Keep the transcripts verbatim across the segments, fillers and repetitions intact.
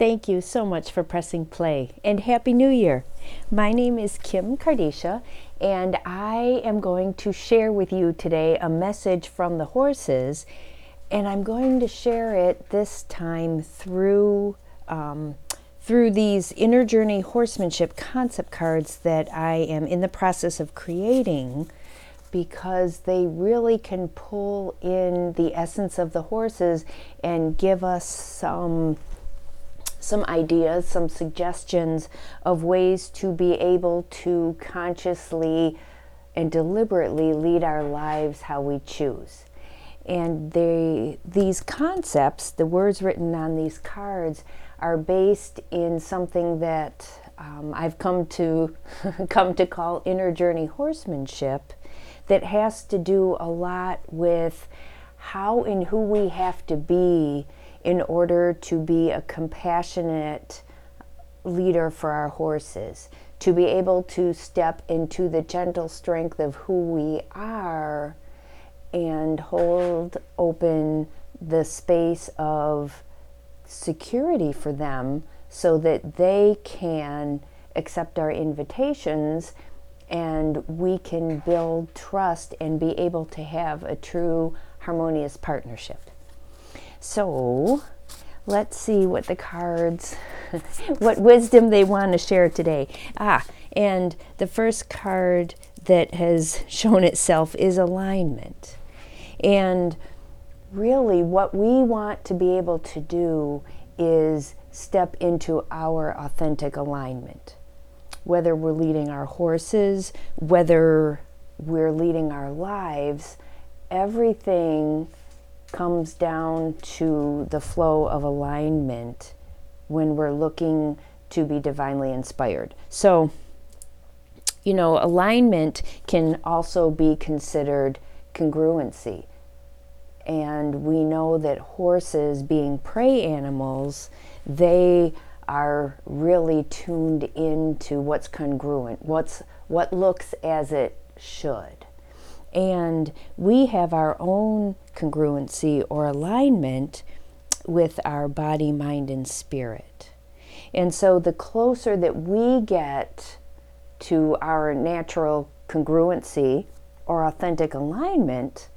Thank you so much for pressing play, and Happy New Year. My name is Kim Cardeccia, and I am going to share with you today a message from the horses, and I'm going to share it this time through um, through these Inner Journey Horsemanship concept cards that I am in the process of creating, because they really can pull in the essence of the horses and give us some some ideas, some suggestions of ways to be able to consciously and deliberately lead our lives how we choose. And they, these concepts, the words written on these cards, are based in something that um, I've come to come to call Inner Journey Horsemanship, that has to do a lot with how and who we have to be in order to be a compassionate leader for our horses, to be able to step into the gentle strength of who we are and hold open the space of security for them so that they can accept our invitations and we can build trust and be able to have a true harmonious partnership. So let's see what the cards, what wisdom they want to share today. Ah, and the first card that has shown itself is alignment. And really what we want to be able to do is step into our authentic alignment. Whether we're leading our horses, whether we're leading our lives, everything comes down to the flow of alignment when we're looking to be divinely inspired. So, you know, alignment can also be considered congruency. And we know that horses, being prey animals, they are really tuned into what's congruent, what's what looks as it should. And we have our own congruency or alignment with our body, mind, and spirit. And so the closer that we get to our natural congruency or authentic alignment,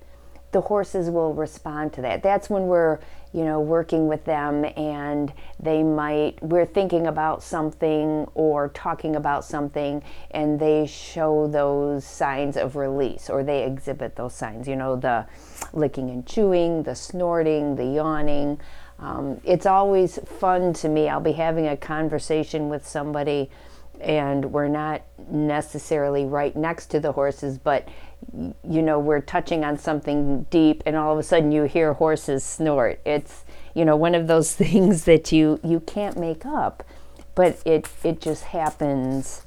the horses will respond to that. That's when we're, you know, working with them and they might, we're thinking about something or talking about something, and they show those signs of release, or they exhibit those signs, you know, the licking and chewing, the snorting, the yawning. Um, it's always fun to me. I'll be having a conversation with somebody and we're not necessarily right next to the horses, but you know, we're touching on something deep, and all of a sudden you hear horses snort. It's, you know, one of those things that you, you can't make up, but it, it just happens.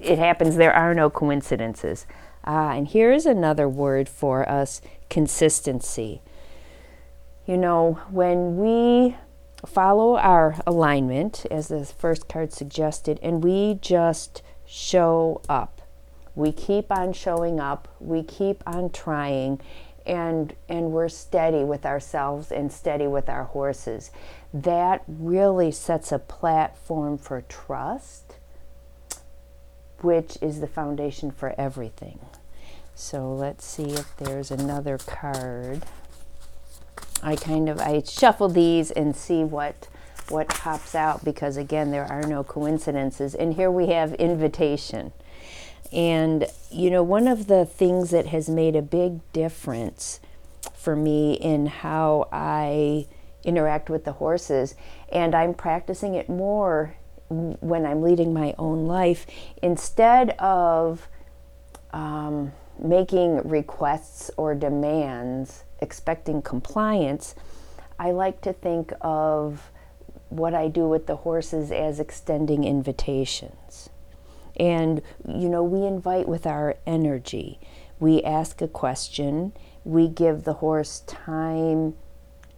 It happens. There are no coincidences. Ah, and here is another word for us, consistency. You know, when we follow our alignment, as the first card suggested, and we just show up. We keep on showing up, we keep on trying, and and we're steady with ourselves and steady with our horses. That really sets a platform for trust, which is the foundation for everything. So let's see if there's another card. I kind of, I shuffle these and see what what pops out, because again, there are no coincidences. And here we have invitation. And, you know, one of the things that has made a big difference for me in how I interact with the horses, and I'm practicing it more when I'm leading my own life, instead of um, making requests or demands, expecting compliance, I like to think of what I do with the horses as extending invitations. And, you know, we invite with our energy. We ask a question. We give the horse time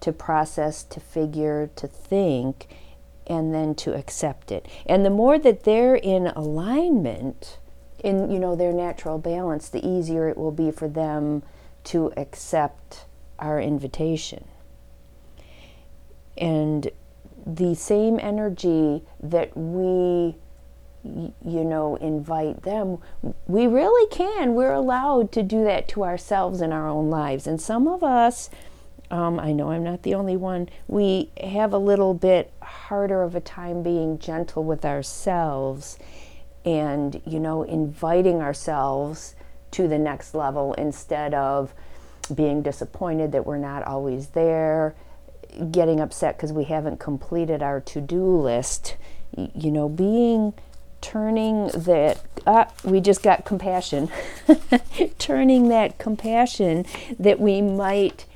to process, to figure, to think, and then to accept it. And the more that they're in alignment, in, you know, their natural balance, the easier it will be for them to accept our invitation. And the same energy that we, you know, invite them, we really can. We're allowed to do that to ourselves in our own lives. And some of us, um, I know I'm not the only one, we have a little bit harder of a time being gentle with ourselves and, you know, inviting ourselves to the next level instead of being disappointed that we're not always there, getting upset because we haven't completed our to-do list. You know, being... turning that, ah, we just got compassion, turning that compassion that we might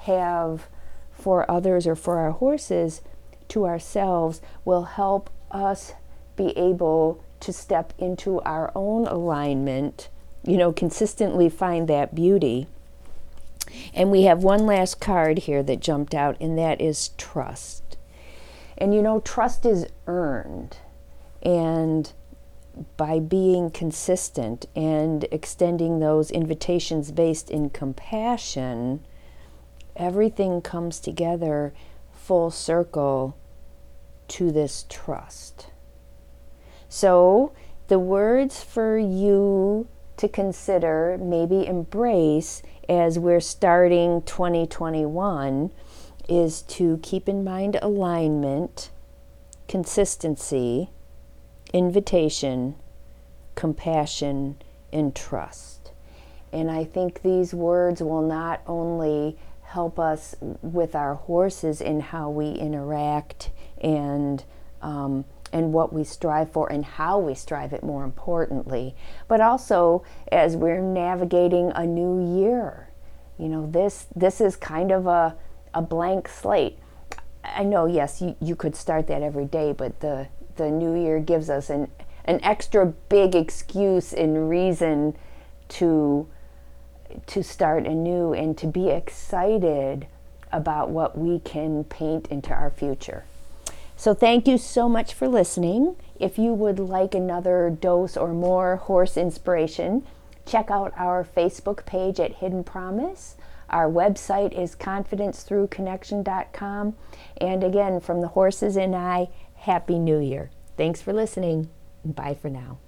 have for others or for our horses to ourselves will help us be able to step into our own alignment, you know, consistently find that beauty. And we have one last card here that jumped out, and that is trust. And you know, trust is earned. And by being consistent and extending those invitations based in compassion, everything comes together full circle to this trust. So the words for you to consider, maybe embrace, as we're starting twenty twenty-one, is to keep in mind alignment, consistency, invitation, compassion, and trust. And I think these words will not only help us with our horses in how we interact and um, and what we strive for and how we strive it, more importantly, but also as we're navigating a new year. You know, this this is kind of a, a blank slate. I know, yes, you, you could start that every day, but the the new year gives us an an extra big excuse and reason to to start anew and to be excited about what we can paint into our future. So thank you so much for listening. If you would like another dose or more horse inspiration, check out our Facebook page at Hidden Promise. Our website is confidence through connection dot com. And again, from the horses and I, Happy New Year. Thanks for listening. Bye for now.